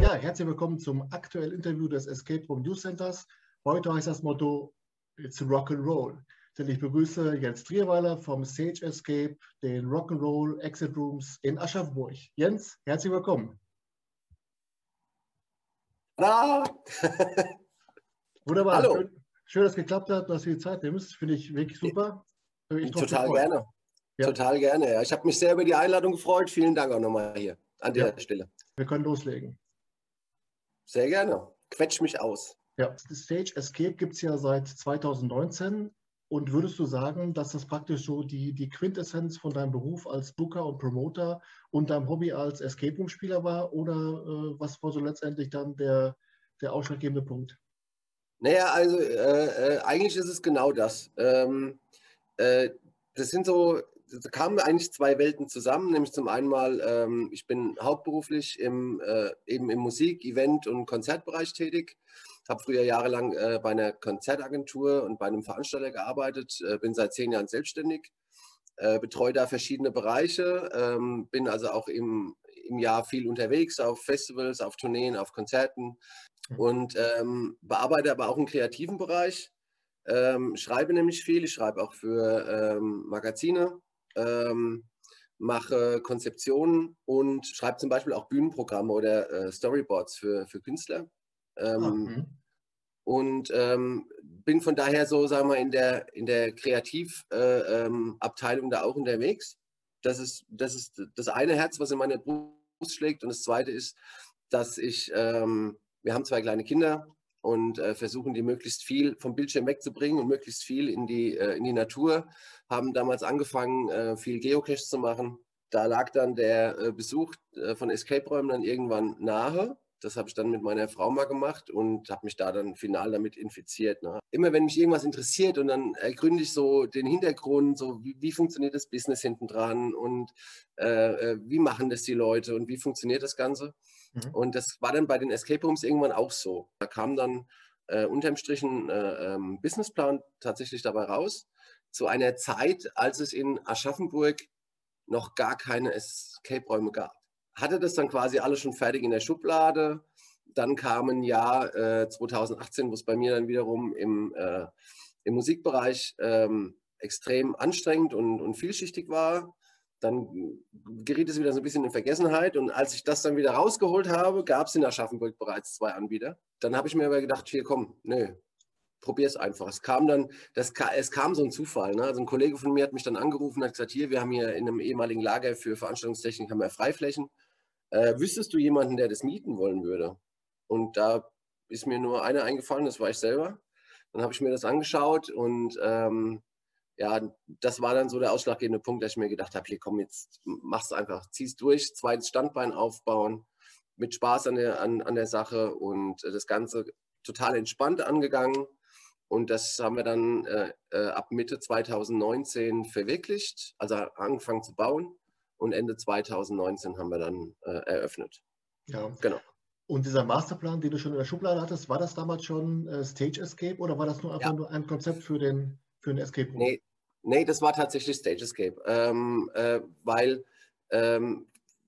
Ja, herzlich willkommen zum aktuellen Interview des Escape Room News Centers. Heute heißt das Motto It's Rock n Roll. Denn ich begrüße Jens Trierweiler vom Stage Escape, den Rock n Roll Exit Rooms in Aschaffenburg. Jens, herzlich willkommen. Ah. Wunderbar. Hallo. Schön, dass es geklappt hat, dass du die Zeit nimmst. Finde ich wirklich super. Ich total gerne. Ja. Total gerne. Ja. Ich habe mich sehr über die Einladung gefreut. Vielen Dank auch nochmal hier an der Stelle. Wir können loslegen. Sehr gerne. Quetsch mich aus. Ja, das Stage Escape gibt es ja seit 2019. Und würdest du sagen, dass das praktisch so die Quintessenz von deinem Beruf als Booker und Promoter und deinem Hobby als Escape Room Spieler war? Oder was war so letztendlich dann der ausschlaggebende Punkt? Naja, also eigentlich ist es genau das. Da kamen eigentlich zwei Welten zusammen, nämlich zum einen mal, ich bin hauptberuflich eben im Musik-, Event- und Konzertbereich tätig, habe früher jahrelang bei einer Konzertagentur und bei einem Veranstalter gearbeitet, bin seit 10 Jahren selbstständig, betreue da verschiedene Bereiche, bin also auch im Jahr viel unterwegs auf Festivals, auf Tourneen, auf Konzerten und bearbeite aber auch einen kreativen Bereich. Schreibe nämlich viel, ich schreibe auch für Magazine, mache Konzeptionen und schreibe zum Beispiel auch Bühnenprogramme oder Storyboards für Künstler. Und bin von daher so, sagen wir mal, in der Kreativabteilung da auch unterwegs. Das ist das eine Herz, was in meine Brust schlägt. Und das zweite ist, dass wir haben 2 kleine Kinder und versuchen, die möglichst viel vom Bildschirm wegzubringen und möglichst viel in die Natur. Haben damals angefangen, viel Geocache zu machen. Da lag dann der Besuch von Escape-Räumen dann irgendwann nahe. Das habe ich dann mit meiner Frau mal gemacht und habe mich da dann final damit infiziert. Ne? Immer wenn mich irgendwas interessiert und dann ergründe ich so den Hintergrund, so wie funktioniert das Business hintendran und wie machen das die Leute und wie funktioniert das Ganze. Mhm. Und das war dann bei den Escape Rooms irgendwann auch so. Da kam dann unterm Strich ein Businessplan tatsächlich dabei raus, zu einer Zeit, als es in Aschaffenburg noch gar keine Escape-Räume gab. Hatte das dann quasi alles schon fertig in der Schublade. Dann kam ein Jahr 2018, wo es bei mir dann wiederum im Musikbereich extrem anstrengend und vielschichtig war. Dann geriet es wieder so ein bisschen in Vergessenheit. Und als ich das dann wieder rausgeholt habe, gab es in Aschaffenburg bereits 2 Anbieter. Dann habe ich mir aber gedacht, hier komm, nö, probier es einfach. Es kam so ein Zufall. Ne? Also ein Kollege von mir hat mich dann angerufen und hat gesagt, hier, wir haben hier in einem ehemaligen Lager für Veranstaltungstechnik haben wir Freiflächen. Wüsstest du jemanden, der das mieten wollen würde? Und da ist mir nur einer eingefallen, das war ich selber. Dann habe ich mir das angeschaut und ja, das war dann so der ausschlaggebende Punkt, dass ich mir gedacht habe, hier komm, jetzt mach's einfach, zieh's durch, zweites Standbein aufbauen, mit Spaß an der Sache und das Ganze total entspannt angegangen. Und das haben wir dann ab Mitte 2019 verwirklicht, also angefangen zu bauen. Und Ende 2019 haben wir dann eröffnet. Ja, genau. Und dieser Masterplan, den du schon in der Schublade hattest, war das damals schon Stage Escape oder war das nur einfach nur ein Konzept für den Escape Room? Nee, das war tatsächlich Stage Escape, weil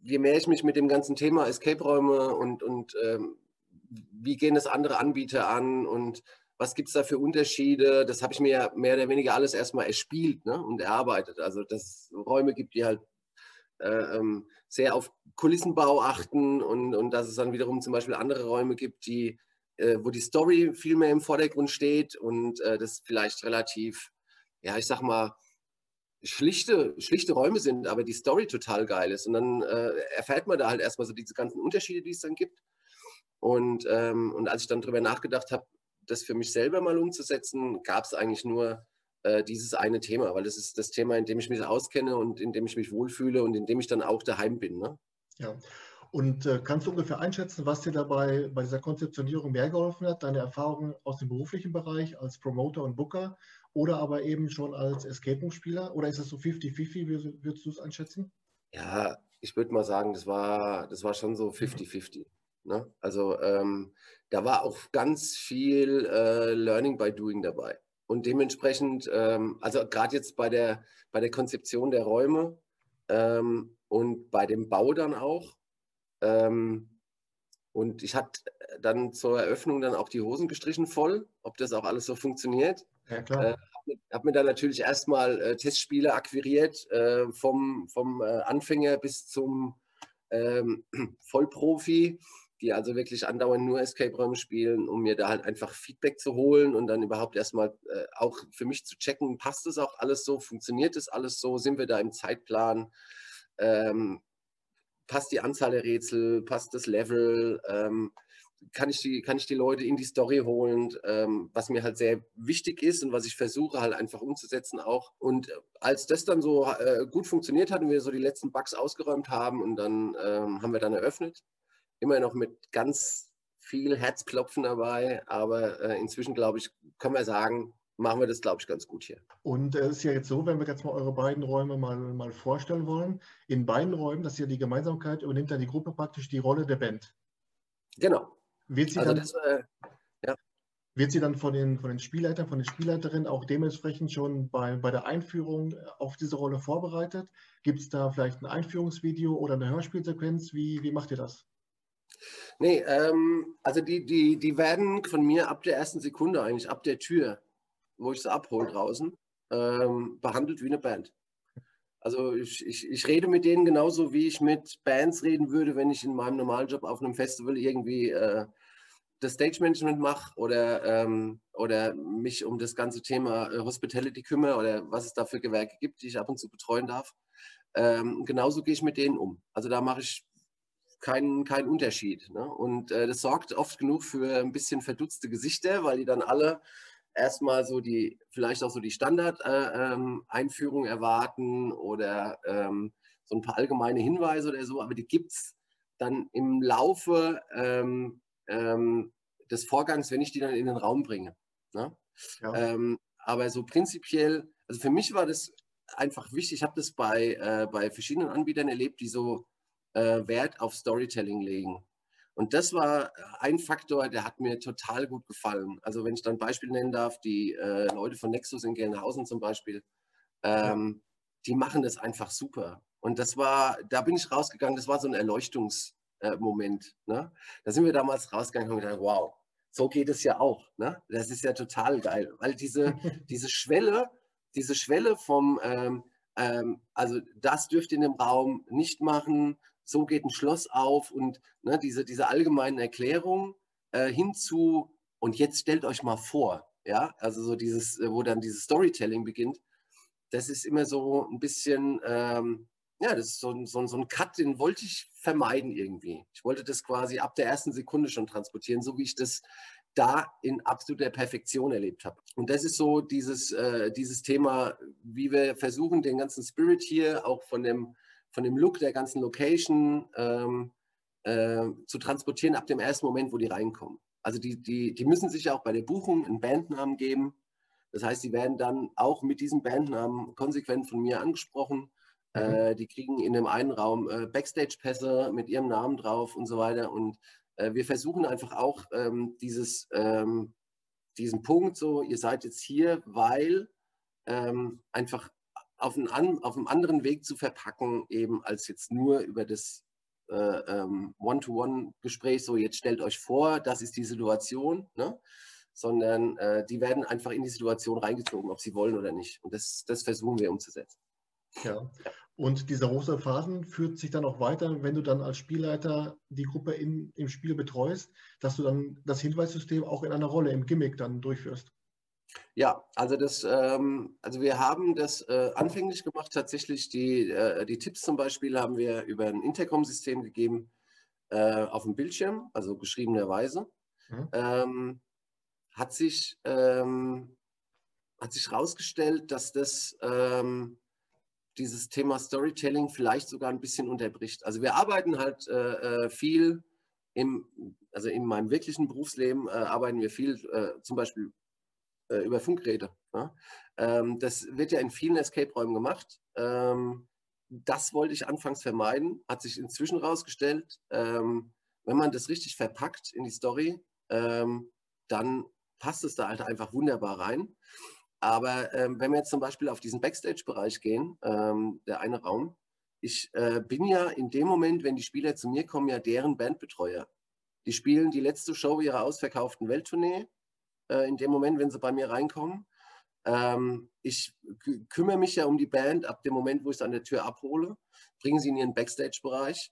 je mehr ich mich mit dem ganzen Thema Escape-Räume und wie gehen das andere Anbieter an und was gibt es da für Unterschiede? Das habe ich mir ja mehr oder weniger alles erstmal erspielt, ne, und erarbeitet. Also dass es Räume gibt, die halt sehr auf Kulissenbau achten und dass es dann wiederum zum Beispiel andere Räume gibt, wo die Story viel mehr im Vordergrund steht und das vielleicht relativ, ja, ich sag mal, schlichte Räume sind, aber die Story total geil ist. Und dann erfährt man da halt erstmal so diese ganzen Unterschiede, die es dann gibt. Und als ich dann drüber nachgedacht habe, das für mich selber mal umzusetzen, gab es eigentlich nur dieses eine Thema, weil das ist das Thema, in dem ich mich auskenne und in dem ich mich wohlfühle und in dem ich dann auch daheim bin. Ne? Ja, und kannst du ungefähr einschätzen, was dir dabei bei dieser Konzeptionierung mehr geholfen hat, deine Erfahrungen aus dem beruflichen Bereich als Promoter und Booker oder aber eben schon als Escape-Room-Spieler? Oder ist das so 50-50, wie würdest du es einschätzen? Ja, ich würde mal sagen, das war schon so 50-50. Ne? Also da war auch ganz viel Learning by Doing dabei und dementsprechend, also gerade jetzt bei der Konzeption der Räume und bei dem Bau dann auch Und ich hatte dann zur Eröffnung dann auch die Hosen gestrichen voll, ob das auch alles so funktioniert. Ja, klar. Habe mir dann natürlich erstmal Testspiele akquiriert, vom Anfänger bis zum Vollprofi, die also wirklich andauernd nur Escape-Räume spielen, um mir da halt einfach Feedback zu holen und dann überhaupt erstmal auch für mich zu checken, passt das auch alles so, funktioniert das alles so, sind wir da im Zeitplan, passt die Anzahl der Rätsel, passt das Level, kann ich die Leute in die Story holen, was mir halt sehr wichtig ist und was ich versuche halt einfach umzusetzen auch. Und als das dann so gut funktioniert hat und wir so die letzten Bugs ausgeräumt haben und dann haben wir dann eröffnet, immer noch mit ganz viel Herzklopfen dabei, aber inzwischen, glaube ich, können wir sagen, machen wir das, glaube ich, ganz gut hier. Und es ist ja jetzt so, wenn wir jetzt mal eure beiden Räume mal vorstellen wollen, in beiden Räumen, das ist ja die Gemeinsamkeit, übernimmt dann die Gruppe praktisch die Rolle der Band. Genau. Wird sie dann von den Spielleitern, von den Spielleiterinnen auch dementsprechend schon bei der Einführung auf diese Rolle vorbereitet? Gibt es da vielleicht ein Einführungsvideo oder eine Hörspielsequenz? Wie macht ihr das? Nee, also die werden von mir ab der ersten Sekunde eigentlich, ab der Tür, wo ich sie abhole draußen, behandelt wie eine Band. Also ich rede mit denen genauso, wie ich mit Bands reden würde, wenn ich in meinem normalen Job auf einem Festival irgendwie das Stage-Management mache oder mich um das ganze Thema Hospitality kümmere oder was es da für Gewerke gibt, die ich ab und zu betreuen darf. Genauso gehe ich mit denen um. Also da mache ich keinen Unterschied, ne? Und das sorgt oft genug für ein bisschen verdutzte Gesichter, weil die dann alle erstmal so vielleicht auch so die Standard-Einführung erwarten oder so ein paar allgemeine Hinweise oder so, aber die gibt es dann im Laufe des Vorgangs, wenn ich die dann in den Raum bringe, ne? Ja. Aber so prinzipiell, also für mich war das einfach wichtig, ich habe das bei verschiedenen Anbietern erlebt, die so Wert auf Storytelling legen. Und das war ein Faktor, der hat mir total gut gefallen. Also wenn ich dann ein Beispiel nennen darf, die Leute von Nexus in Gelnhausen zum Beispiel, die machen das einfach super. Und das war, da bin ich rausgegangen, das war so ein Erleuchtungsmoment, ne? Da sind wir damals rausgegangen und haben gedacht, wow, so geht es ja auch, ne? Das ist ja total geil, weil diese Schwelle vom, also das dürft ihr in dem Raum nicht machen, so geht ein Schloss auf und ne, diese allgemeinen Erklärungen hinzu und jetzt stellt euch mal vor, ja, also so dieses, wo dann dieses Storytelling beginnt, das ist immer so ein bisschen, ja, das ist so ein Cut, den wollte ich vermeiden irgendwie. Ich wollte das quasi ab der ersten Sekunde schon transportieren, so wie ich das da in absoluter Perfektion erlebt habe. Und das ist so dieses Thema, wie wir versuchen, den ganzen Spirit hier auch von dem Look der ganzen Location zu transportieren ab dem ersten Moment, wo die reinkommen. Also die müssen sich ja auch bei der Buchung einen Bandnamen geben. Das heißt, die werden dann auch mit diesem Bandnamen konsequent von mir angesprochen. Mhm. Die kriegen in dem einen Raum Backstage-Pässe mit ihrem Namen drauf und so weiter. Und wir versuchen einfach auch diesen Punkt so, ihr seid jetzt hier, weil einfach auf einem anderen Weg zu verpacken, eben als jetzt nur über das One-to-One-Gespräch, so jetzt stellt euch vor, das ist die Situation, ne? Sondern die werden einfach in die Situation reingezogen, ob sie wollen oder nicht. Und das versuchen wir umzusetzen. Ja, und dieser rosa Faden führt sich dann auch weiter, wenn du dann als Spielleiter die Gruppe im Spiel betreust, dass du dann das Hinweissystem auch in einer Rolle, im Gimmick dann durchführst. Ja, also wir haben das anfänglich gemacht, tatsächlich die Tipps zum Beispiel haben wir über ein Intercom-System gegeben auf dem Bildschirm, also geschriebenerweise. Mhm. Hat sich herausgestellt, dass das dieses Thema Storytelling vielleicht sogar ein bisschen unterbricht. Also wir arbeiten halt viel, also in meinem wirklichen Berufsleben arbeiten wir viel zum Beispiel über Funkgeräte, ne? Das wird ja in vielen Escape-Räumen gemacht. Das wollte ich anfangs vermeiden, hat sich inzwischen herausgestellt, wenn man das richtig verpackt in die Story, dann passt es da halt einfach wunderbar rein. Aber wenn wir jetzt zum Beispiel auf diesen Backstage-Bereich gehen, der eine Raum, ich bin ja in dem Moment, wenn die Spieler zu mir kommen, ja deren Bandbetreuer. Die spielen die letzte Show ihrer ausverkauften Welttournee, in dem Moment, wenn sie bei mir reinkommen. Ich kümmere mich ja um die Band ab dem Moment, wo ich sie an der Tür abhole, bringe sie in ihren Backstage-Bereich.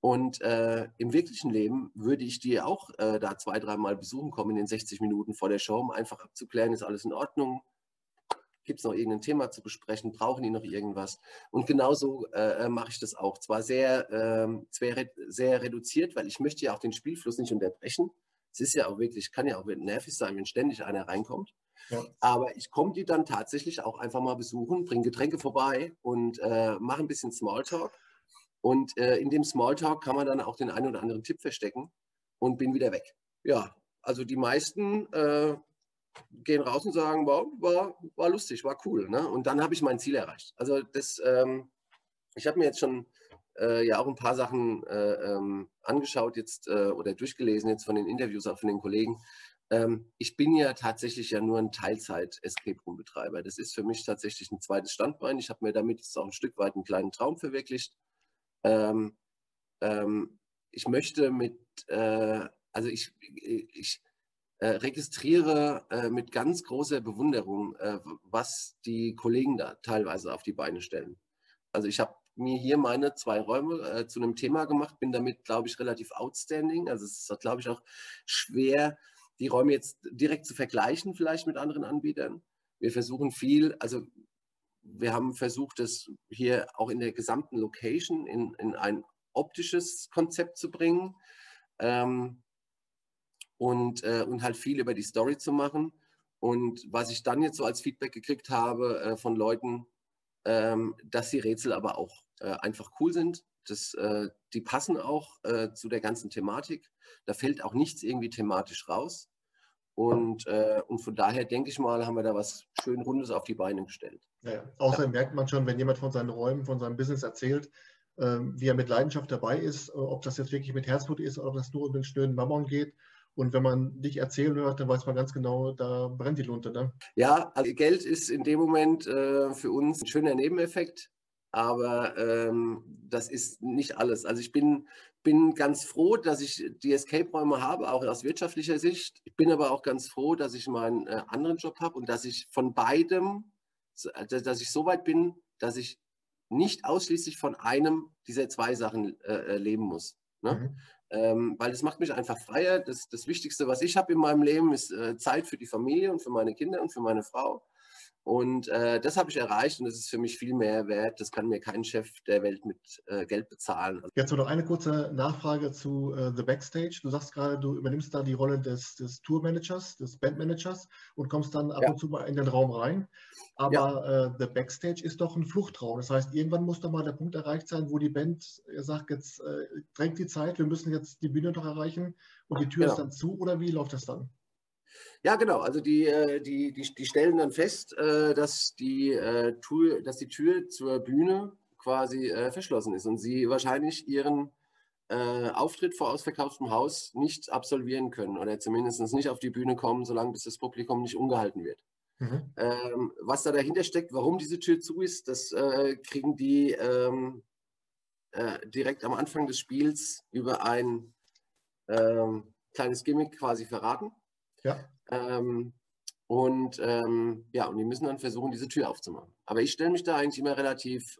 Und im wirklichen Leben würde ich die auch da 2-3 Mal besuchen kommen in den 60 Minuten vor der Show, um einfach abzuklären, ist alles in Ordnung? Gibt es noch irgendein Thema zu besprechen? Brauchen die noch irgendwas? Und genauso mache ich das auch. Zwar sehr reduziert, weil ich möchte ja auch den Spielfluss nicht unterbrechen. Es ist ja auch wirklich, kann ja auch nervig sein, wenn ständig einer reinkommt. Ja. Aber ich komme die dann tatsächlich auch einfach mal besuchen, bringe Getränke vorbei und mache ein bisschen Smalltalk. Und in dem Smalltalk kann man dann auch den einen oder anderen Tipp verstecken und bin wieder weg. Ja, also die meisten gehen raus und sagen, wow, war lustig, war cool. Ne? Und dann habe ich mein Ziel erreicht. Also das, ich habe mir jetzt schon ja auch ein paar Sachen angeschaut jetzt oder durchgelesen jetzt von den Interviews, auch von den Kollegen. Ich bin ja tatsächlich ja nur ein Teilzeit-Escape-Room-Betreiber. Das ist für mich tatsächlich ein zweites Standbein. Ich habe mir damit jetzt auch ein Stück weit einen kleinen Traum verwirklicht. Ich möchte mit, also ich registriere mit ganz großer Bewunderung, was die Kollegen da teilweise auf die Beine stellen. Also ich habe mir hier meine 2 Räume zu einem Thema gemacht, bin damit, glaube ich, relativ outstanding. Also es ist, glaube ich, auch schwer, die Räume jetzt direkt zu vergleichen vielleicht mit anderen Anbietern. Wir versuchen viel, also wir haben versucht, das hier auch in der gesamten Location in ein optisches Konzept zu bringen und halt viel über die Story zu machen. Und was ich dann jetzt so als Feedback gekriegt habe von Leuten, dass die Rätsel aber auch einfach cool sind. Das, die passen auch zu der ganzen Thematik. Da fällt auch nichts irgendwie thematisch raus. Und von daher, denke ich mal, haben wir da was schön Rundes auf die Beine gestellt. Ja, außerdem merkt man schon, wenn jemand von seinen Räumen, von seinem Business erzählt, wie er mit Leidenschaft dabei ist, ob das jetzt wirklich mit Herzblut ist oder ob das nur um den schnöden Mammon geht. Und wenn man dich erzählen hört, dann weiß man ganz genau, da brennt die Lunte. Ne? Ja, also Geld ist in dem Moment für uns ein schöner Nebeneffekt, aber das ist nicht alles. Also ich bin ganz froh, dass ich die Escape-Räume habe, auch aus wirtschaftlicher Sicht. Ich bin aber auch ganz froh, dass ich meinen anderen Job habe und dass ich von beidem, dass ich so weit bin, dass ich nicht ausschließlich von einem dieser 2 Sachen leben muss. Ne? Mhm. Weil es macht mich einfach freier. Das Wichtigste, was ich habe in meinem Leben, ist Zeit für die Familie und für meine Kinder und für meine Frau. Und das habe ich erreicht und das ist für mich viel mehr wert. Das kann mir kein Chef der Welt mit Geld bezahlen. Jetzt nur noch eine kurze Nachfrage zu The Backstage. Du sagst gerade, du übernimmst da die Rolle des Tourmanagers, des Bandmanagers und kommst dann ab und zu mal in den Raum rein. Aber The Backstage ist doch ein Fluchtraum. Das heißt, irgendwann muss doch mal der Punkt erreicht sein, wo die Band sagt, jetzt drängt die Zeit, wir müssen jetzt die Bühne noch erreichen und die Tür ist dann zu, oder wie läuft das dann? Ja, genau. Also die stellen dann fest, dass die Tür zur Bühne quasi verschlossen ist und sie wahrscheinlich ihren Auftritt vor ausverkauftem Haus nicht absolvieren können oder zumindest nicht auf die Bühne kommen, solange bis das Publikum nicht umgehalten wird. Mhm. Was da dahinter steckt, warum diese Tür zu ist, das kriegen die direkt am Anfang des Spiels über ein kleines Gimmick quasi verraten. Ja. Und die müssen dann versuchen, diese Tür aufzumachen. Aber ich stelle mich da eigentlich immer relativ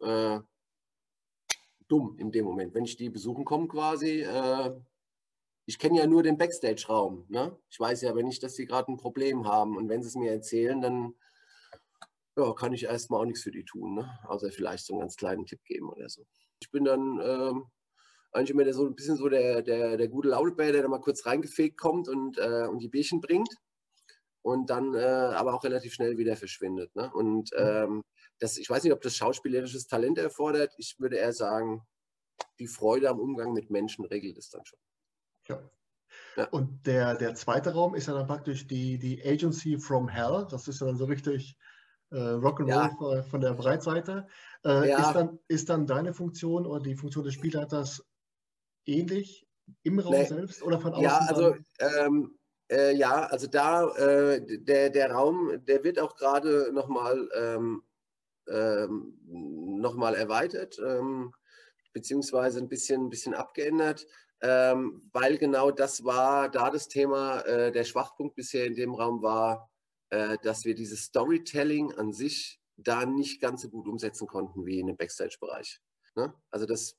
dumm in dem Moment. Wenn ich die besuchen komme quasi, ich kenne ja nur den Backstage-Raum. Ne? Ich weiß ja aber nicht, dass die gerade ein Problem haben. Und wenn sie es mir erzählen, dann kann ich erstmal auch nichts für die tun. Ne? Außer vielleicht so einen ganz kleinen Tipp geben oder so. Ich bin dann... eigentlich immer so ein bisschen so der gute Launebär, der da mal kurz reingefegt kommt und die Bierchen bringt und dann aber auch relativ schnell wieder verschwindet. Ne? Und ich weiß nicht, ob das schauspielerisches Talent erfordert. Ich würde eher sagen, die Freude am Umgang mit Menschen regelt es dann schon. Ja. Ja. Und der zweite Raum ist ja dann praktisch die Agency from Hell. Das ist ja dann so richtig... Rock'n'Roll von der Breitseite. Ist dann deine Funktion oder die Funktion des Spielleiters ähnlich im Raum selbst oder von außen? Ja, also, der Raum, der wird auch gerade nochmal erweitert, beziehungsweise ein bisschen abgeändert. weil genau das war da das Thema, der Schwachpunkt bisher in dem Raum war, dass wir dieses Storytelling an sich da nicht ganz so gut umsetzen konnten wie in dem Backstage-Bereich. Ne? Also das,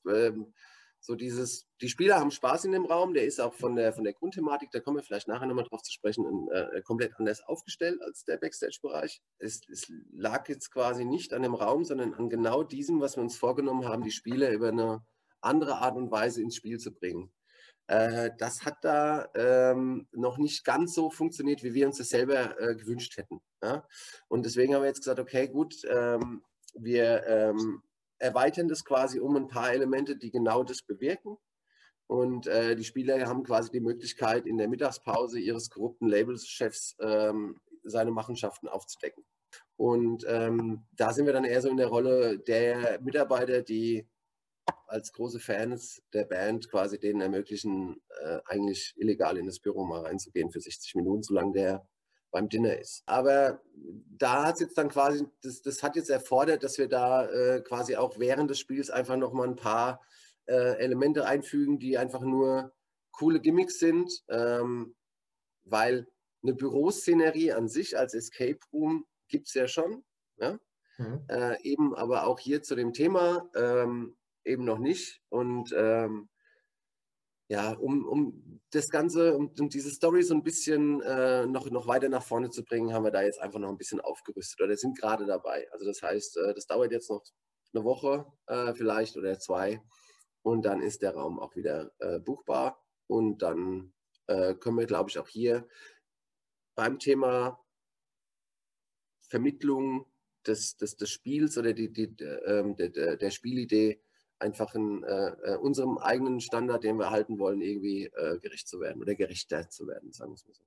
so dieses, die Spieler haben Spaß in dem Raum, der ist auch von der Grundthematik, da kommen wir vielleicht nachher nochmal drauf zu sprechen, komplett anders aufgestellt als der Backstage-Bereich. Es lag jetzt quasi nicht an dem Raum, sondern an genau diesem, was wir uns vorgenommen haben, die Spieler über eine andere Art und Weise ins Spiel zu bringen. Das hat da noch nicht ganz so funktioniert, wie wir uns das selber gewünscht hätten. Ja? Und deswegen haben wir jetzt gesagt, okay, gut, wir erweitern das quasi um ein paar Elemente, die genau das bewirken. Und die Spieler haben quasi die Möglichkeit, in der Mittagspause ihres korrupten Labelchefs seine Machenschaften aufzudecken. Und da sind wir dann eher so in der Rolle der Mitarbeiter, die als große Fans der Band quasi denen ermöglichen, eigentlich illegal in das Büro mal reinzugehen für 60 Minuten, solange der beim Dinner ist. Aber da hat es jetzt dann quasi, das hat jetzt erfordert, dass wir da quasi auch während des Spiels einfach nochmal ein paar Elemente einfügen, die einfach nur coole Gimmicks sind, weil eine Büroszenerie an sich als Escape Room gibt es ja schon, ja? Mhm. Eben aber auch hier zu dem Thema, eben noch nicht. Und ja, um das Ganze, um diese Story so ein bisschen noch weiter nach vorne zu bringen, haben wir da jetzt einfach noch ein bisschen aufgerüstet oder sind gerade dabei. Also das heißt, das dauert jetzt noch eine Woche vielleicht oder zwei und dann ist der Raum auch wieder buchbar und dann können wir, glaube ich, auch hier beim Thema Vermittlung des Spiels oder der Spielidee einfach in unserem eigenen Standard, den wir halten wollen, irgendwie gerecht zu werden oder gerechter zu werden, sagen wir es mal so.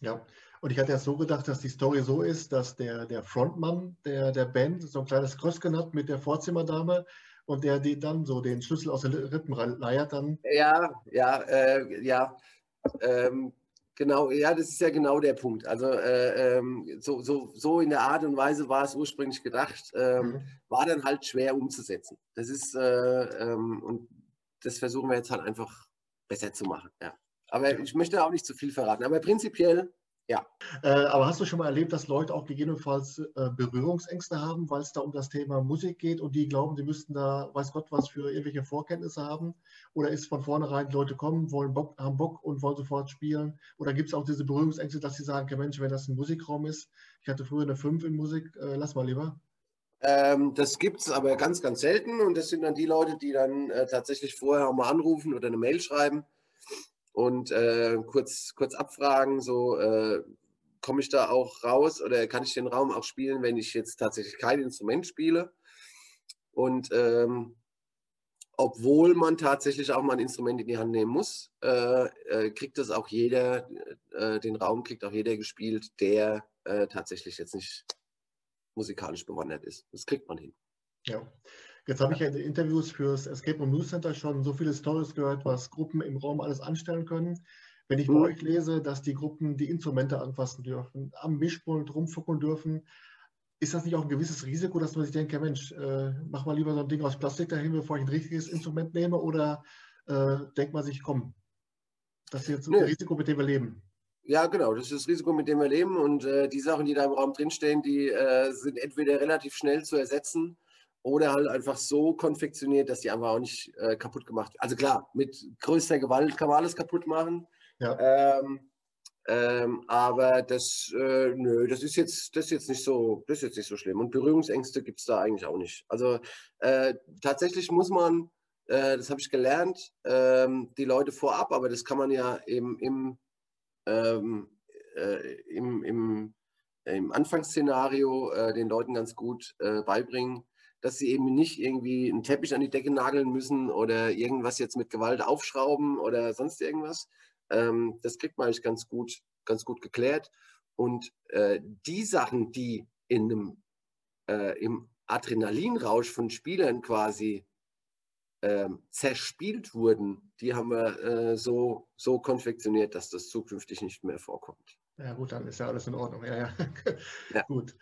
Ja, und ich hatte ja so gedacht, dass die Story so ist, dass der Frontmann der Band so ein kleines Krösken hat mit der Vorzimmerdame und der die dann so den Schlüssel aus den Rippen leiert dann. Genau, ja, das ist ja genau der Punkt. Also so in der Art und Weise war es ursprünglich gedacht, war dann halt schwer umzusetzen. Das ist, und das versuchen wir jetzt halt einfach besser zu machen. Ja. Aber ich möchte auch nicht zu viel verraten, aber prinzipiell, ja. Aber hast du schon mal erlebt, dass Leute auch gegebenenfalls Berührungsängste haben, weil es da um das Thema Musik geht und die glauben, die müssten da, weiß Gott was, für irgendwelche Vorkenntnisse haben? Oder ist von vornherein, Leute kommen, haben Bock und wollen sofort spielen? Oder gibt es auch diese Berührungsängste, dass sie sagen, Mensch, wenn das ein Musikraum ist, ich hatte früher eine 5 in Musik, lass mal lieber? Das gibt es aber ganz, ganz selten und das sind dann die Leute, die dann tatsächlich vorher auch mal anrufen oder eine Mail schreiben. Und kurz abfragen, so komme ich da auch raus oder kann ich den Raum auch spielen, wenn ich jetzt tatsächlich kein Instrument spiele? Und obwohl man tatsächlich auch mal ein Instrument in die Hand nehmen muss, kriegt das auch jeder, den Raum kriegt auch jeder gespielt, der tatsächlich jetzt nicht musikalisch bewandert ist. Das kriegt man hin. Ja. Jetzt habe ich ja in den Interviews für das Escape Room News Center schon so viele Stories gehört, was Gruppen im Raum alles anstellen können. Wenn ich bei euch lese, dass die Gruppen die Instrumente anfassen dürfen, am Mischpult rumfuckeln dürfen, ist das nicht auch ein gewisses Risiko, dass man sich denkt, Mensch, mach mal lieber so ein Ding aus Plastik dahin, bevor ich ein richtiges Instrument nehme? Oder denkt man sich, komm, das ist jetzt ein Risiko, mit dem wir leben? Ja, genau, das ist das Risiko, mit dem wir leben. Und die Sachen, die da im Raum drinstehen, die sind entweder relativ schnell zu ersetzen, oder halt einfach so konfektioniert, dass die einfach auch nicht kaputt gemacht werden. Also klar, mit größter Gewalt kann man alles kaputt machen. Ja. Aber das, das ist jetzt nicht so schlimm. Und Berührungsängste gibt es da eigentlich auch nicht. Also tatsächlich muss man, das habe ich gelernt, die Leute vorab, aber das kann man ja eben im Anfangsszenario den Leuten ganz gut beibringen, dass sie eben nicht irgendwie einen Teppich an die Decke nageln müssen oder irgendwas jetzt mit Gewalt aufschrauben oder sonst irgendwas. Das kriegt man eigentlich ganz gut geklärt. Und die Sachen, die in einem, im Adrenalinrausch von Spielern quasi zerspielt wurden, die haben wir so konfektioniert, dass das zukünftig nicht mehr vorkommt. Ja gut, dann ist ja alles in Ordnung. Ja. Ja. Gut.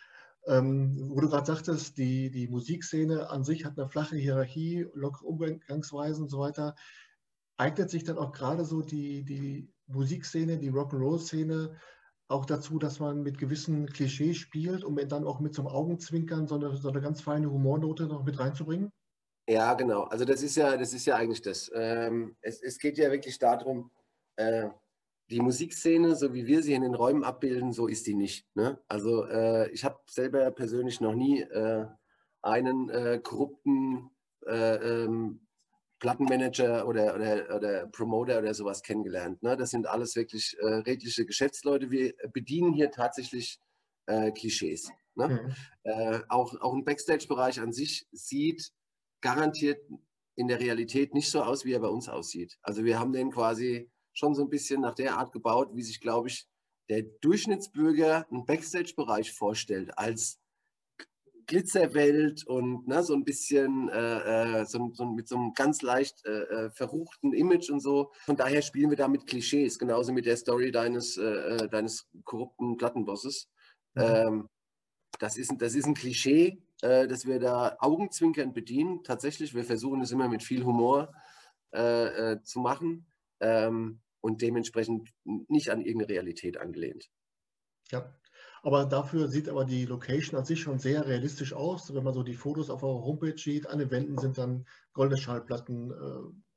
Wo du gerade sagtest, die Musikszene an sich hat eine flache Hierarchie, lockere Umgangsweisen und so weiter. eignet sich dann auch gerade so die Musikszene, die Rock'n'Roll-Szene auch dazu, dass man mit gewissen Klischees spielt, um dann auch mit so einem Augenzwinkern so eine ganz feine Humornote noch mit reinzubringen? Ja, genau. Also das ist ja eigentlich das. Es geht ja wirklich darum, die Musikszene, so wie wir sie in den Räumen abbilden, so ist die nicht. Ne? Also ich habe selber persönlich noch nie einen korrupten Plattenmanager oder Promoter oder sowas kennengelernt. Ne? Das sind alles wirklich redliche Geschäftsleute. Wir bedienen hier tatsächlich Klischees. Ne? Mhm. Auch ein Backstage-Bereich an sich sieht garantiert in der Realität nicht so aus, wie er bei uns aussieht. Also wir haben den quasi schon so ein bisschen nach der Art gebaut, wie sich, glaube ich, der Durchschnittsbürger einen Backstage-Bereich vorstellt, als Glitzerwelt und ne, so ein bisschen mit so einem ganz leicht verruchten Image und so. Von daher spielen wir da mit Klischees, genauso mit der Story deines korrupten Plattenbosses. Mhm. Das ist ein Klischee, dass wir da augenzwinkernd bedienen. Tatsächlich, wir versuchen es immer mit viel Humor zu machen und dementsprechend nicht an irgendeine Realität angelehnt. Ja. Aber dafür sieht aber die Location an sich schon sehr realistisch aus. Wenn man so die Fotos auf eurer Homepage sieht, an den Wänden sind dann goldene Schallplatten,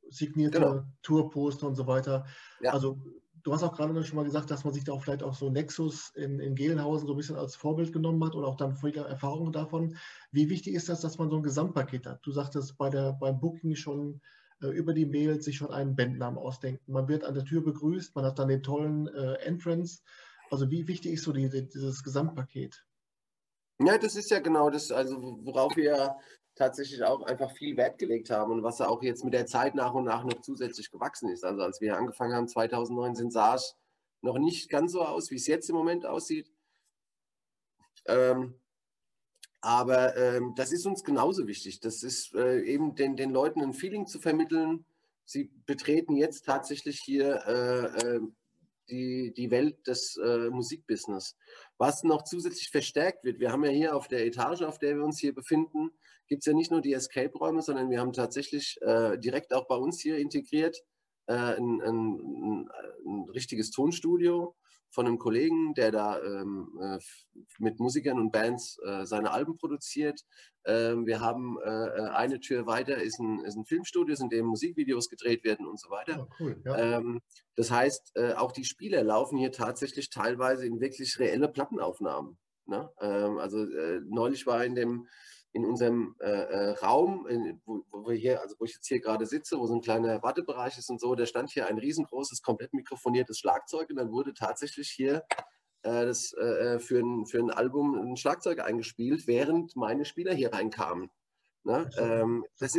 signierte genau. Tourposter und so weiter. Ja. Also du hast auch gerade schon mal gesagt, dass man sich da auch vielleicht auch so Nexus in Gelnhausen so ein bisschen als Vorbild genommen hat oder auch dann früher Erfahrungen davon. Wie wichtig ist das, dass man so ein Gesamtpaket hat? Du sagtest beim Booking schon über die Mail sich schon einen Bandnamen ausdenken. Man wird an der Tür begrüßt, man hat dann den tollen Entrance. Also wie wichtig ist so dieses Gesamtpaket? Ja, das ist ja genau das, also worauf wir tatsächlich auch einfach viel Wert gelegt haben und was ja auch jetzt mit der Zeit nach und nach noch zusätzlich gewachsen ist. Also als wir angefangen haben 2019, sah es noch nicht ganz so aus, wie es jetzt im Moment aussieht. Aber das ist uns genauso wichtig. Das ist eben den Leuten ein Feeling zu vermitteln. Sie betreten jetzt tatsächlich hier die Welt des Musikbusiness. Was noch zusätzlich verstärkt wird, wir haben ja hier auf der Etage, auf der wir uns hier befinden, gibt es ja nicht nur die Escape-Räume, sondern wir haben tatsächlich direkt auch bei uns hier integriert ein richtiges Tonstudio von einem Kollegen, der da mit Musikern und Bands seine Alben produziert. Wir haben eine Tür weiter, ist ein Filmstudio, in dem Musikvideos gedreht werden und so weiter. Oh, cool, ja. Das heißt, auch die Spieler laufen hier tatsächlich teilweise in wirklich reelle Plattenaufnahmen. Ne? Neulich war in unserem Raum, wo ich jetzt hier gerade sitze, wo so ein kleiner Wartebereich ist und so, da stand hier ein riesengroßes, komplett mikrofoniertes Schlagzeug und dann wurde tatsächlich hier für ein Album ein Schlagzeug eingespielt, während meine Spieler hier reinkamen. Ne? Das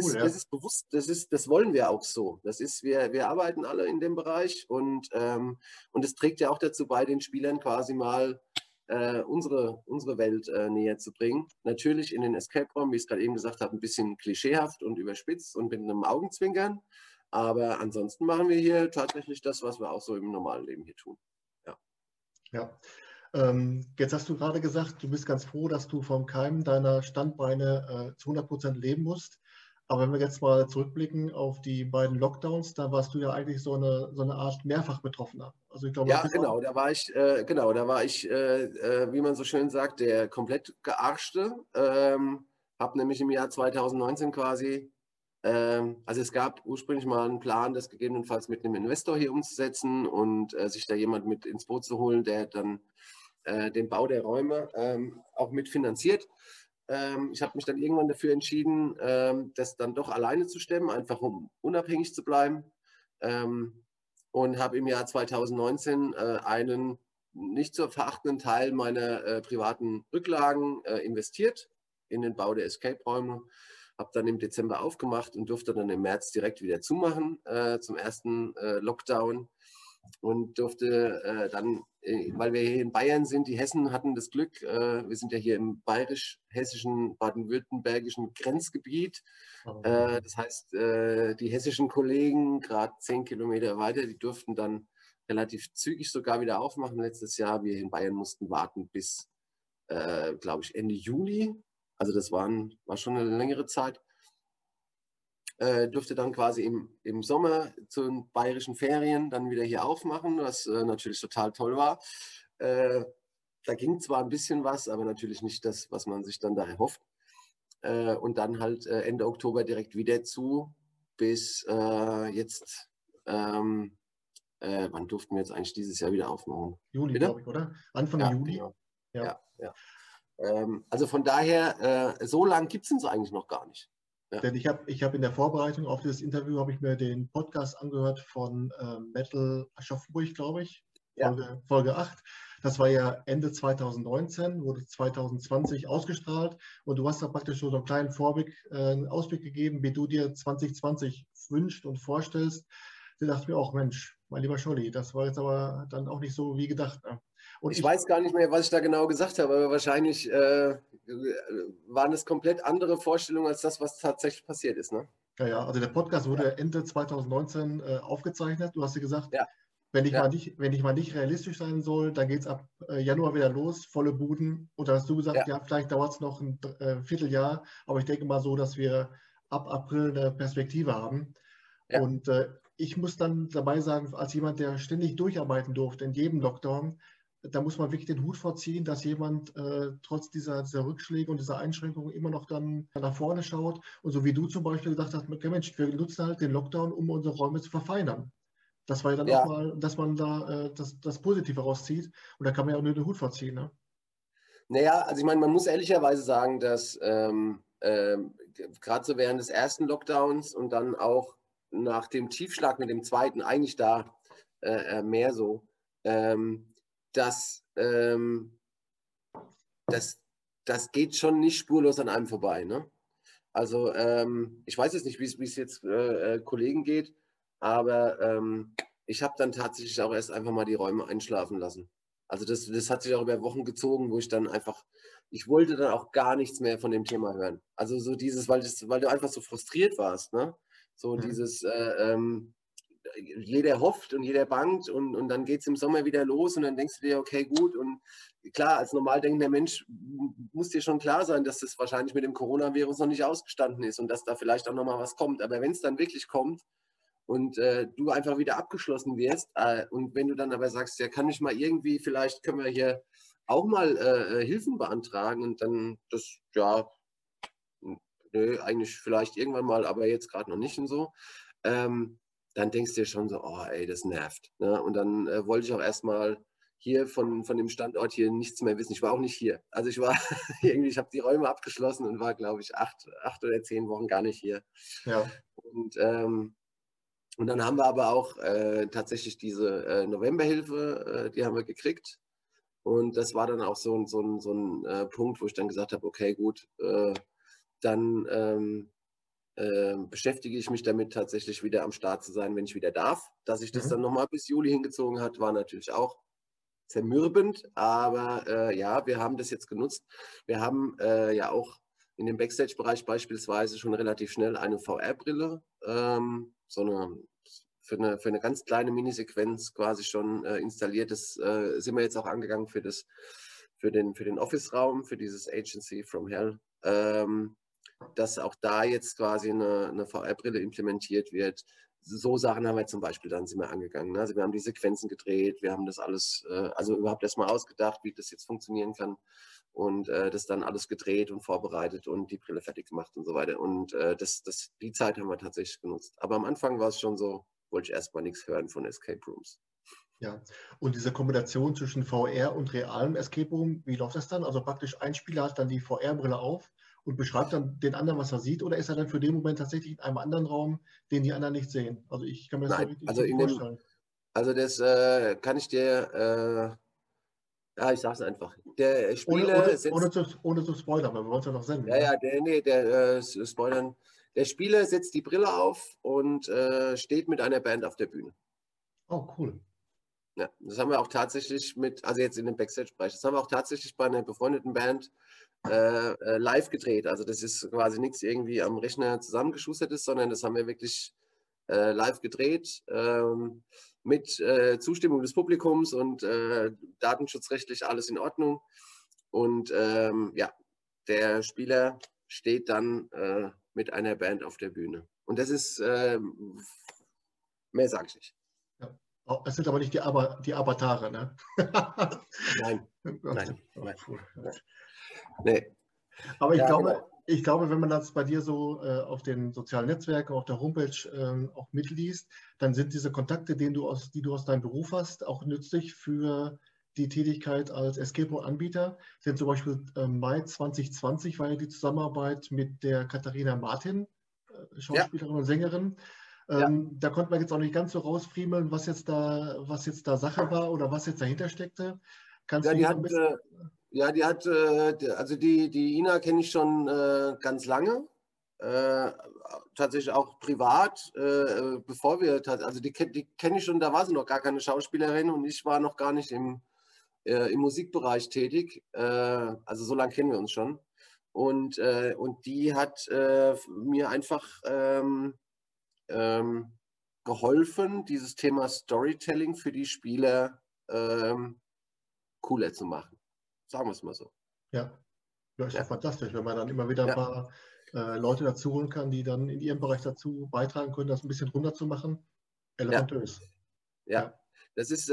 wollen wir auch so. Das ist, wir arbeiten alle in dem Bereich und es trägt ja auch dazu bei, den Spielern quasi mal unsere Welt näher zu bringen. Natürlich in den Escape-Räumen, wie ich es gerade eben gesagt habe, ein bisschen klischeehaft und überspitzt und mit einem Augenzwinkern. Aber ansonsten machen wir hier tatsächlich das, was wir auch so im normalen Leben hier tun. Ja. Ja. Jetzt hast du gerade gesagt, du bist ganz froh, dass du vom Keim deiner Standbeine zu 100% leben musst. Aber wenn wir jetzt mal zurückblicken auf die beiden Lockdowns, da warst du ja eigentlich so eine Art Mehrfachbetroffener. Also ich glaube, ja, genau, da war ich, wie man so schön sagt, der komplett Gearschte. Habe nämlich im Jahr 2019 quasi, also es gab ursprünglich mal einen Plan, das gegebenenfalls mit einem Investor hier umzusetzen und sich da jemand mit ins Boot zu holen, der dann den Bau der Räume auch mitfinanziert. Ich habe mich dann irgendwann dafür entschieden, das dann doch alleine zu stemmen, einfach um unabhängig zu bleiben. Und habe im Jahr 2019 einen nicht zu verachtenden Teil meiner privaten Rücklagen investiert in den Bau der Escape-Räume. Habe dann im Dezember aufgemacht und durfte dann im März direkt wieder zumachen zum ersten Lockdown. Und durfte dann, weil wir hier in Bayern sind, die Hessen hatten das Glück, wir sind ja hier im bayerisch-hessischen, baden-württembergischen Grenzgebiet. Oh. Das heißt, die hessischen Kollegen, gerade 10 Kilometer weiter, die durften dann relativ zügig sogar wieder aufmachen letztes Jahr. Wir in Bayern mussten warten bis, glaube ich, Ende Juli. Also das war schon eine längere Zeit. dürfte dann quasi im Sommer zu den bayerischen Ferien dann wieder hier aufmachen, was natürlich total toll war. Da ging zwar ein bisschen was, aber natürlich nicht das, was man sich dann da erhofft. Und dann halt Ende Oktober direkt wieder zu, bis jetzt, wann durften wir jetzt eigentlich dieses Jahr wieder aufmachen? Juli, glaube ich, oder? Anfang Juli? Genau. Ja. Also von daher, so lang gibt es uns eigentlich noch gar nicht. Ja. Denn ich hab in der Vorbereitung auf dieses Interview, habe ich mir den Podcast angehört von Metal Aschaffenburg, glaube ich, Folge 8. Das war ja Ende 2019, wurde 2020 ausgestrahlt und du hast da praktisch so einen kleinen Ausblick gegeben, wie du dir 2020 wünschst und vorstellst. Da dachte ich mir auch, Mensch, mein lieber Scholli, das war jetzt aber dann auch nicht so wie gedacht. Und ich weiß gar nicht mehr, was ich da genau gesagt habe, aber wahrscheinlich waren es komplett andere Vorstellungen als das, was tatsächlich passiert ist. Ne? Ja, also der Podcast wurde Ende 2019 aufgezeichnet. Du hast dir gesagt, wenn ich mal nicht realistisch sein soll, dann geht es ab Januar wieder los, volle Buden. Und da hast du gesagt, ja vielleicht dauert es noch ein Vierteljahr, aber ich denke mal so, dass wir ab April eine Perspektive haben. Ja. Und ich muss dann dabei sagen, als jemand, der ständig durcharbeiten durfte in jedem Lockdown, da muss man wirklich den Hut vorziehen, dass jemand trotz dieser Rückschläge und dieser Einschränkungen immer noch dann nach vorne schaut. Und so wie du zum Beispiel gesagt hast, okay, Mensch, wir nutzen halt den Lockdown, um unsere Räume zu verfeinern. Das war ja dann auch mal, dass man da das Positive rauszieht. Und da kann man ja auch nur den Hut vorziehen. Ne? Naja, also ich meine, man muss ehrlicherweise sagen, dass gerade so während des ersten Lockdowns und dann auch nach dem Tiefschlag mit dem zweiten eigentlich da mehr so, das geht schon nicht spurlos an einem vorbei. Ne? Also ich weiß jetzt nicht, wie es jetzt Kollegen geht, aber ich habe dann tatsächlich auch erst einfach mal die Räume einschlafen lassen. Also das hat sich auch über Wochen gezogen, wo ich dann einfach, ich wollte dann auch gar nichts mehr von dem Thema hören. Also so dieses, weil du einfach so frustriert warst, ne? So dieses, jeder hofft und jeder bangt und dann geht es im Sommer wieder los und dann denkst du dir, okay, gut. Und klar, als normal denkender Mensch muss dir schon klar sein, dass das wahrscheinlich mit dem Coronavirus noch nicht ausgestanden ist und dass da vielleicht auch nochmal was kommt. Aber wenn es dann wirklich kommt und du einfach wieder abgeschlossen wirst und wenn du dann aber sagst, ja, kann ich mal irgendwie, vielleicht können wir hier auch mal Hilfen beantragen und dann das, ja, nö, eigentlich vielleicht irgendwann mal, aber jetzt gerade noch nicht und so, dann denkst du dir schon so, oh ey, das nervt. Ne? Und dann wollte ich auch erstmal hier von dem Standort hier nichts mehr wissen. Ich war auch nicht hier. Also ich war irgendwie, ich habe die Räume abgeschlossen und war, glaube ich, 8 oder 10 Wochen gar nicht hier. Ja. Und dann haben wir aber auch tatsächlich diese Novemberhilfe, die haben wir gekriegt. Und das war dann auch so ein Punkt, wo ich dann gesagt habe, okay, gut, dann beschäftige ich mich damit, tatsächlich wieder am Start zu sein, wenn ich wieder darf. Dass ich das dann nochmal bis Juli hingezogen hat, war natürlich auch zermürbend, aber ja, wir haben das jetzt genutzt. Wir haben ja auch in dem Backstage-Bereich beispielsweise schon relativ schnell eine VR-Brille, für eine ganz kleine Minisequenz quasi schon installiert. Das sind wir jetzt auch angegangen für den Office-Raum, für dieses Agency from Hell. Dass auch da jetzt quasi eine VR-Brille implementiert wird. So Sachen haben wir zum Beispiel, dann sind wir angegangen. Ne? Also wir haben die Sequenzen gedreht, wir haben das alles, also überhaupt erstmal ausgedacht, wie das jetzt funktionieren kann und das dann alles gedreht und vorbereitet und die Brille fertig gemacht und so weiter. Und die Zeit haben wir tatsächlich genutzt. Aber am Anfang war es schon so, wollte ich erstmal nichts hören von Escape Rooms. Ja, und diese Kombination zwischen VR und realem Escape Room, wie läuft das dann? Also praktisch ein Spieler hat dann die VR-Brille auf und beschreibt dann den anderen, was er sieht, oder ist er dann für den Moment tatsächlich in einem anderen Raum, den die anderen nicht sehen? Also ich kann mir das nicht vorstellen. Also das kann ich dir, ich sag's einfach. Der Spieler ohne zu spoilern, weil wir wollen es ja noch senden. Der Spieler setzt die Brille auf und steht mit einer Band auf der Bühne. Oh, cool. Ja, das haben wir auch tatsächlich also jetzt in dem Backstage-Bereich, das haben wir auch tatsächlich bei einer befreundeten Band live gedreht. Also das ist quasi nichts irgendwie am Rechner zusammengeschustertes, sondern das haben wir wirklich live gedreht mit Zustimmung des Publikums und datenschutzrechtlich alles in Ordnung. Und ja, der Spieler steht dann mit einer Band auf der Bühne. Und das ist, mehr sage ich nicht. Ja. Das sind aber nicht die, die Avatare, ne? Nein. Nein. Nein. Nee. Aber ich, ja, glaube, genau. Ich glaube, wenn man das bei dir so auf den sozialen Netzwerken, auf der Homepage auch mitliest, dann sind diese Kontakte, die du aus deinem Beruf hast, auch nützlich für die Tätigkeit als Escape Room Anbieter. Denn zum Beispiel Mai 2020 war ja die Zusammenarbeit mit der Katharina Martin, Schauspielerin, ja, und Sängerin. Ja. Da konnte man jetzt auch nicht ganz so rausfriemeln, was jetzt da Sache war oder was jetzt dahinter steckte. Kannst ja, du ein bisschen... Ja, die hat, also die Ina kenne ich schon ganz lange, tatsächlich auch privat, bevor wir, also die kenne ich schon, da war sie noch gar keine Schauspielerin und ich war noch gar nicht im Musikbereich tätig, also so lange kennen wir uns schon. Und die hat mir einfach geholfen, dieses Thema Storytelling für die Spieler cooler zu machen. Sagen wir es mal so. Ja, das ist ja fantastisch, wenn man dann immer wieder ein paar Leute dazu holen kann, die dann in ihrem Bereich dazu beitragen können, das ein bisschen runterzumachen. Elementös. Ja. Ja, das ist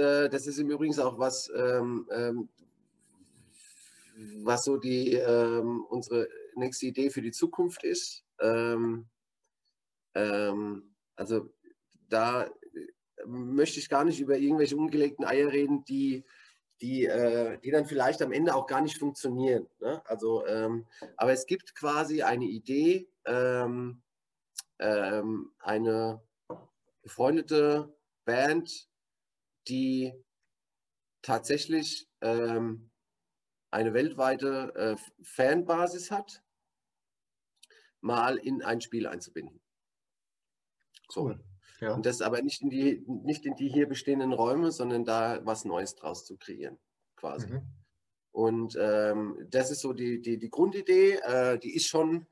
im Übrigen auch was, was so unsere nächste Idee für die Zukunft ist. Also da möchte ich gar nicht über irgendwelche ungelegten Eier reden, die dann vielleicht am Ende auch gar nicht funktionieren. Ne? Also, aber es gibt quasi eine Idee, eine befreundete Band, die tatsächlich eine weltweite Fanbasis hat, mal in ein Spiel einzubinden. So. Cool. Ja. Und das aber nicht in die hier bestehenden Räume, sondern da was Neues draus zu kreieren, quasi. Mhm. Und das ist so die Grundidee, die ist schon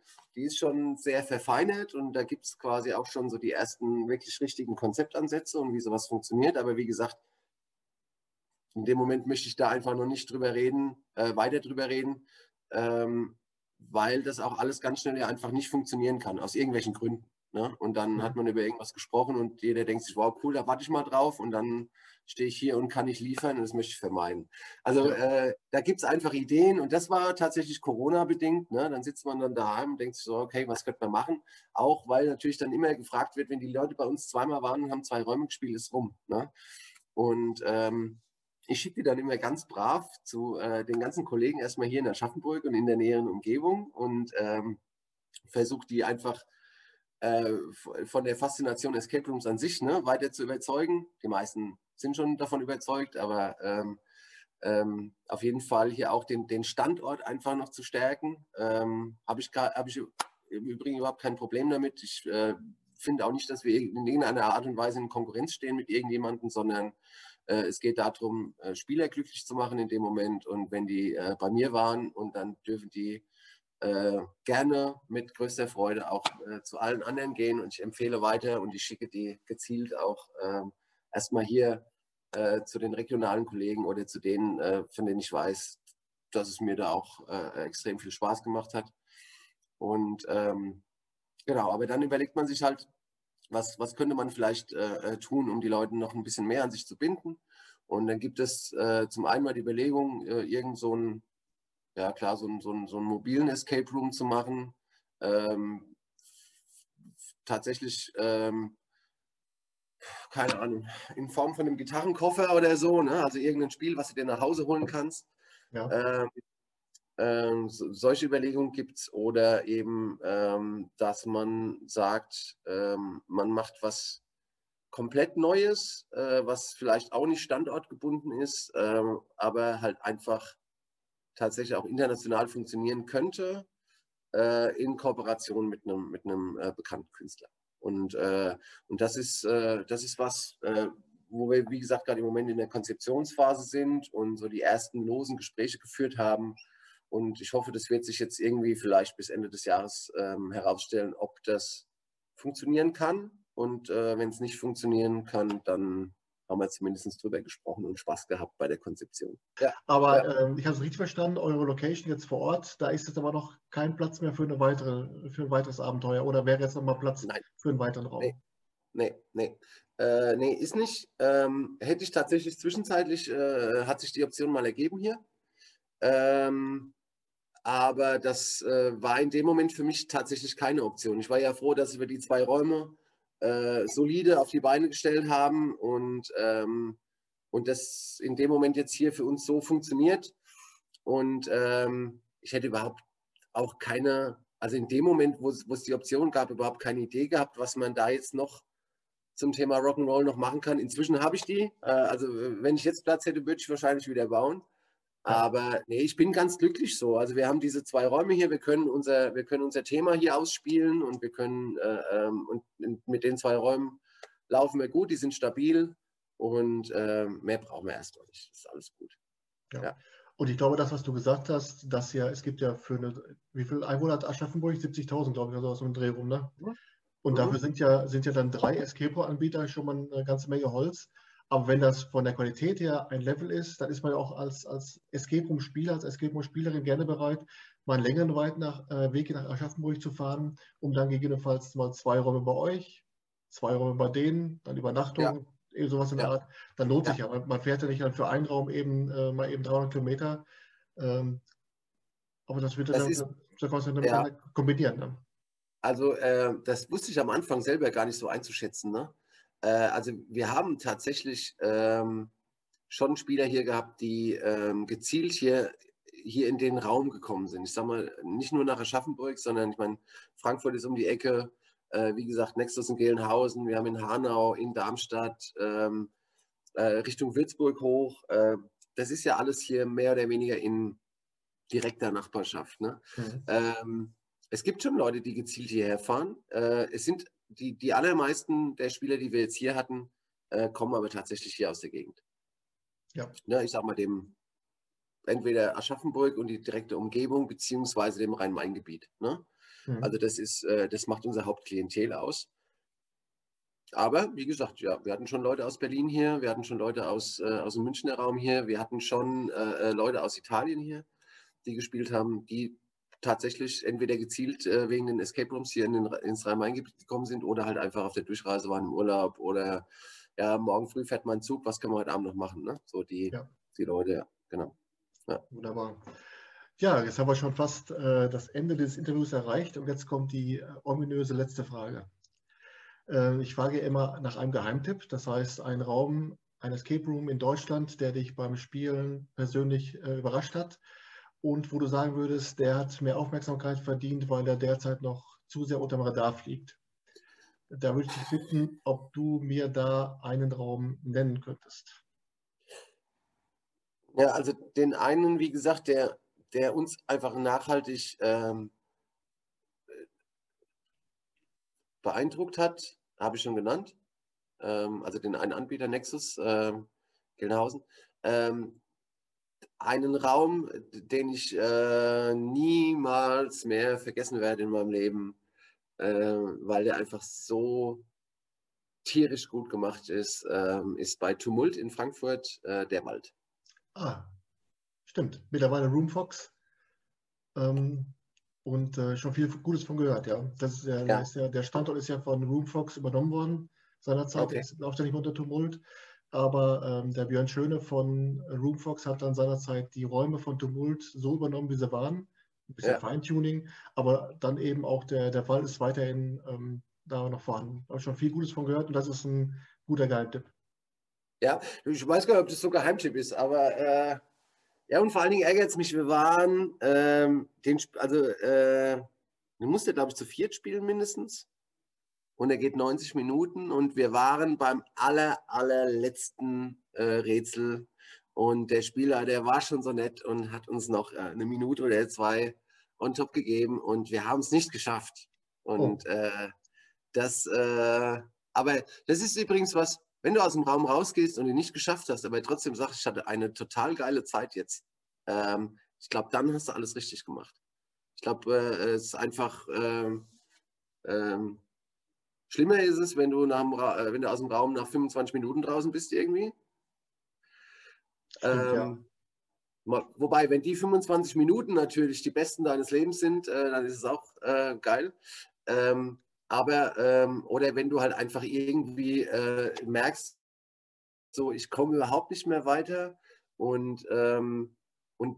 sehr verfeinert und da gibt es quasi auch schon so die ersten wirklich richtigen Konzeptansätze und wie sowas funktioniert. Aber wie gesagt, in dem Moment möchte ich da einfach noch nicht drüber reden, weiter drüber reden, weil das auch alles ganz schnell ja einfach nicht funktionieren kann, aus irgendwelchen Gründen. Ne? Und dann hat man über irgendwas gesprochen und jeder denkt sich, wow, cool, da warte ich mal drauf und dann stehe ich hier und kann nicht liefern und das möchte ich vermeiden. Also da gibt es einfach Ideen und das war tatsächlich Corona-bedingt. Ne? Dann sitzt man dann daheim und denkt sich so, okay, was könnte man machen? Auch weil natürlich dann immer gefragt wird, wenn die Leute bei uns zweimal waren und haben zwei Räume gespielt, ist rum. Ne? Und ich schicke die dann immer ganz brav zu den ganzen Kollegen erstmal hier in Aschaffenburg und in der näheren Umgebung und versuche die einfach von der Faszination Escape Rooms an sich, ne, weiter zu überzeugen. Die meisten sind schon davon überzeugt, aber auf jeden Fall hier auch den Standort einfach noch zu stärken. Habe ich im Übrigen überhaupt kein Problem damit. Ich finde auch nicht, dass wir in irgendeiner Art und Weise in Konkurrenz stehen mit irgendjemandem, sondern es geht darum, Spieler glücklich zu machen in dem Moment. Und wenn die bei mir waren und dann dürfen die gerne mit größter Freude auch zu allen anderen gehen und ich empfehle weiter und ich schicke die gezielt auch erstmal hier zu den regionalen Kollegen oder zu denen, von denen ich weiß, dass es mir da auch extrem viel Spaß gemacht hat. Und genau, aber dann überlegt man sich halt, was könnte man vielleicht tun, um die Leute noch ein bisschen mehr an sich zu binden. Und dann gibt es zum einen mal die Überlegung, irgend so ein, ja klar, so einen mobilen Escape Room zu machen, tatsächlich, keine Ahnung, in Form von einem Gitarrenkoffer oder so, ne? Also irgendein Spiel, was du dir nach Hause holen kannst. Ja. Solche Überlegungen gibt es oder eben, dass man sagt, man macht was komplett Neues, was vielleicht auch nicht standortgebunden ist, aber halt einfach tatsächlich auch international funktionieren könnte, in Kooperation mit einem bekannten Künstler. Und das ist was, wo wir, wie gesagt, gerade im Moment in der Konzeptionsphase sind und so die ersten losen Gespräche geführt haben. Und ich hoffe, das wird sich jetzt irgendwie vielleicht bis Ende des Jahres herausstellen, ob das funktionieren kann. Und wenn es nicht funktionieren kann, dann damals zumindest drüber gesprochen und Spaß gehabt bei der Konzeption. Ja, aber ja. Ich habe es richtig verstanden, eure Location jetzt vor Ort, da ist jetzt aber noch kein Platz mehr für eine weitere, für ein weiteres Abenteuer, oder wäre jetzt nochmal Platz Nein. für einen weiteren Raum? Nee, ist nicht. Hätte ich tatsächlich zwischenzeitlich, hat sich die Option mal ergeben hier. Aber das war in dem Moment für mich tatsächlich keine Option. Ich war ja froh, dass wir die zwei Räume solide auf die Beine gestellt haben und das in dem Moment jetzt hier für uns so funktioniert. Und ich hätte überhaupt auch keine, also in dem Moment, wo es die Option gab, überhaupt keine Idee gehabt, was man da jetzt noch zum Thema Rock'n'Roll noch machen kann. Inzwischen habe ich die. Also wenn ich jetzt Platz hätte, würde ich wahrscheinlich wieder bauen. Aber nee, ich bin ganz glücklich so. Also wir haben diese zwei Räume hier, wir können unser Thema hier ausspielen und wir können und mit den zwei Räumen laufen wir gut, die sind stabil und mehr brauchen wir erstmal nicht. Das ist alles gut. Ja. Ja. Und ich glaube, das, was du gesagt hast, dass ja, es gibt ja für eine, wie viel Einwohner hat Aschaffenburg? 70.000, glaube ich, also aus dem Dreh rum, ne? Und dafür sind ja dann 3 Escape-Anbieter schon mal eine ganze Menge Holz. Aber wenn das von der Qualität her ein Level ist, dann ist man ja auch als Escape Room Spieler, als Escape Room Spielerin gerne bereit, mal einen längeren Weg nach Aschaffenburg zu fahren, um dann gegebenenfalls mal 2 Räume bei euch, 2 Räume bei denen, dann Übernachtung, eben sowas in der Art. Dann lohnt sich ja. Man fährt ja nicht dann für einen Raum eben mal eben 300 Kilometer. Aber das wird dann miteinander kombinieren. Ne? Also das wusste ich am Anfang selber gar nicht so einzuschätzen, ne? Also wir haben tatsächlich schon Spieler hier gehabt, die gezielt hier in den Raum gekommen sind. Ich sage mal, nicht nur nach Aschaffenburg, sondern ich meine, Frankfurt ist um die Ecke, wie gesagt, Nexus in Gelnhausen, wir haben in Hanau, in Darmstadt, Richtung Würzburg hoch. Das ist ja alles hier mehr oder weniger in direkter Nachbarschaft. Ne? Mhm. Es gibt schon Leute, die gezielt hierher fahren. Es sind die allermeisten der Spieler, die wir jetzt hier hatten, kommen aber tatsächlich hier aus der Gegend. Ja. Ne, ich sag mal, entweder Aschaffenburg und die direkte Umgebung, beziehungsweise dem Rhein-Main-Gebiet. Ne? Mhm. Also das macht unser Hauptklientel aus. Aber, wie gesagt, ja, wir hatten schon Leute aus Berlin hier, wir hatten schon Leute aus dem Münchner Raum hier, wir hatten schon Leute aus Italien hier, die gespielt haben, die tatsächlich entweder gezielt wegen den Escape Rooms hier ins Rhein-Main-Gebiet gekommen sind oder halt einfach auf der Durchreise waren im Urlaub oder ja, morgen früh fährt man einen Zug, was können wir heute Abend noch machen, ne? So die Leute, ja, genau. Ja. Wunderbar. Ja, jetzt haben wir schon fast das Ende des Interviews erreicht und jetzt kommt die ominöse letzte Frage. Ich frage immer nach einem Geheimtipp, das heißt ein Escape Room in Deutschland, der dich beim Spielen persönlich überrascht hat. Und wo du sagen würdest, der hat mehr Aufmerksamkeit verdient, weil er derzeit noch zu sehr unterm Radar fliegt. Da würde ich dich bitten, ob du mir da einen Raum nennen könntest. Ja, also den einen, wie gesagt, der uns einfach nachhaltig beeindruckt hat, habe ich schon genannt. Also den einen Anbieter, Nexus, Gelnhausen. Einen Raum, den ich niemals mehr vergessen werde in meinem Leben, weil der einfach so tierisch gut gemacht ist, ist bei Tumult in Frankfurt der Wald. Ah, stimmt. Mittlerweile Roomfox und schon viel Gutes von gehört, ja. Der Standort ist ja von Roomfox übernommen worden seinerzeit, ist auch nicht unter Tumult. Aber der Björn Schöne von Roomfox hat dann seinerzeit die Räume von Tumult so übernommen, wie sie waren. Ein bisschen Feintuning, aber dann eben auch der Wald ist weiterhin da noch vorhanden. Da habe ich schon viel Gutes von gehört und das ist ein guter Geheimtipp. Ja, ich weiß gar nicht, ob das so ein Geheimtipp ist, aber ja, und vor allen Dingen ärgert es mich, wir waren, wir mussten, glaube ich, zu 4 spielen mindestens. Und er geht 90 Minuten und wir waren beim allerletzten Rätsel und der Spieler, der war schon so nett und hat uns noch eine Minute oder 2 on top gegeben und wir haben es nicht geschafft. Und aber das ist übrigens was, wenn du aus dem Raum rausgehst und ihn nicht geschafft hast, aber trotzdem sagst, ich hatte eine total geile Zeit jetzt. Ich glaube, dann hast du alles richtig gemacht. Ich glaube, es ist einfach Schlimmer ist es, wenn du, wenn du aus dem Raum nach 25 Minuten draußen bist irgendwie. Ja. Wobei, wenn die 25 Minuten natürlich die besten deines Lebens sind, dann ist es auch geil. Oder wenn du halt einfach irgendwie merkst, so ich komme überhaupt nicht mehr weiter und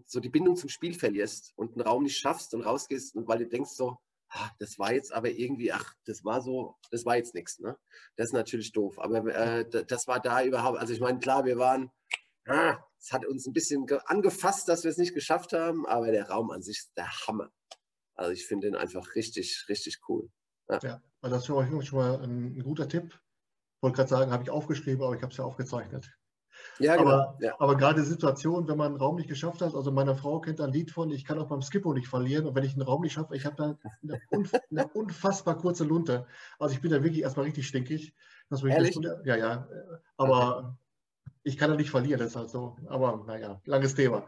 so die Bindung zum Spiel verlierst und einen Raum nicht schaffst und rausgehst, und weil du denkst so, ach, das war jetzt aber irgendwie, ach, das war so, das war jetzt nichts, ne? Das ist natürlich doof, aber das war da überhaupt, also ich meine, klar, wir waren, es hat uns ein bisschen angefasst, dass wir es nicht geschafft haben, aber der Raum an sich ist der Hammer. Also ich finde den einfach richtig, richtig cool. Ja, ja, also das war schon mal ein guter Tipp. Ich wollte gerade sagen, habe ich aufgeschrieben, aber ich habe es ja aufgezeichnet. Ja, genau. Aber gerade die Situation, wenn man einen Raum nicht geschafft hat, also meine Frau kennt ein Lied von, ich kann auch beim Skippo nicht verlieren, und wenn ich einen Raum nicht schaffe, ich habe da eine unfassbar kurze Lunte. Also ich bin da wirklich erstmal richtig stinkig. Ehrlich? Ja, ja, aber ich kann da nicht verlieren, das ist halt so. Aber naja, langes Thema.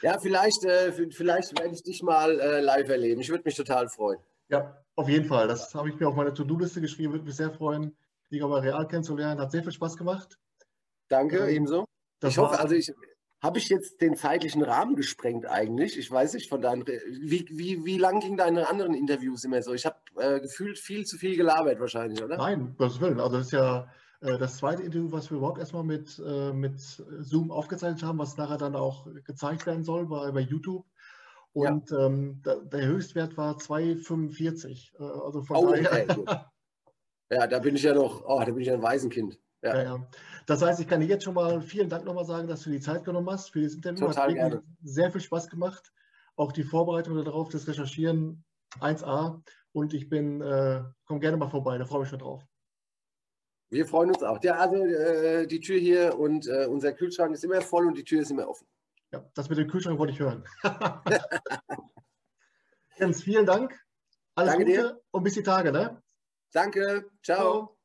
Ja, vielleicht werde ich dich mal live erleben. Ich würde mich total freuen. Ja, auf jeden Fall. Das habe ich mir auf meine To-Do-Liste geschrieben. Würde mich sehr freuen, dich aber real kennenzulernen. Hat sehr viel Spaß gemacht. Danke, ebenso. Ich hoffe, also habe ich jetzt den zeitlichen Rahmen gesprengt eigentlich? Ich weiß nicht, von deinen, wie lang gingen deine anderen Interviews immer so? Ich habe gefühlt viel zu viel gelabert wahrscheinlich, oder? Nein, Gottes Willen. Also das ist ja das zweite Interview, was wir überhaupt erstmal mit Zoom aufgezeichnet haben, was nachher dann auch gezeigt werden soll bei YouTube. Und ja, der Höchstwert war 2,45. Also von daher. Okay, ja, da bin ich ja noch, da bin ich ein Waisenkind. Ja. Ja, ja. Das heißt, ich kann dir jetzt schon mal vielen Dank nochmal sagen, dass du die Zeit genommen hast für das Interview. Total gerne. Hat sehr viel Spaß gemacht. Auch die Vorbereitung darauf, das Recherchieren 1A. Und ich bin, komm gerne mal vorbei, da freue ich mich schon drauf. Wir freuen uns auch. Ja, also die Tür hier und unser Kühlschrank ist immer voll und die Tür ist immer offen. Ja, das mit dem Kühlschrank wollte ich hören. Jens, vielen Dank. Alles Gute dir und bis die Tage, ne? Danke. Ciao.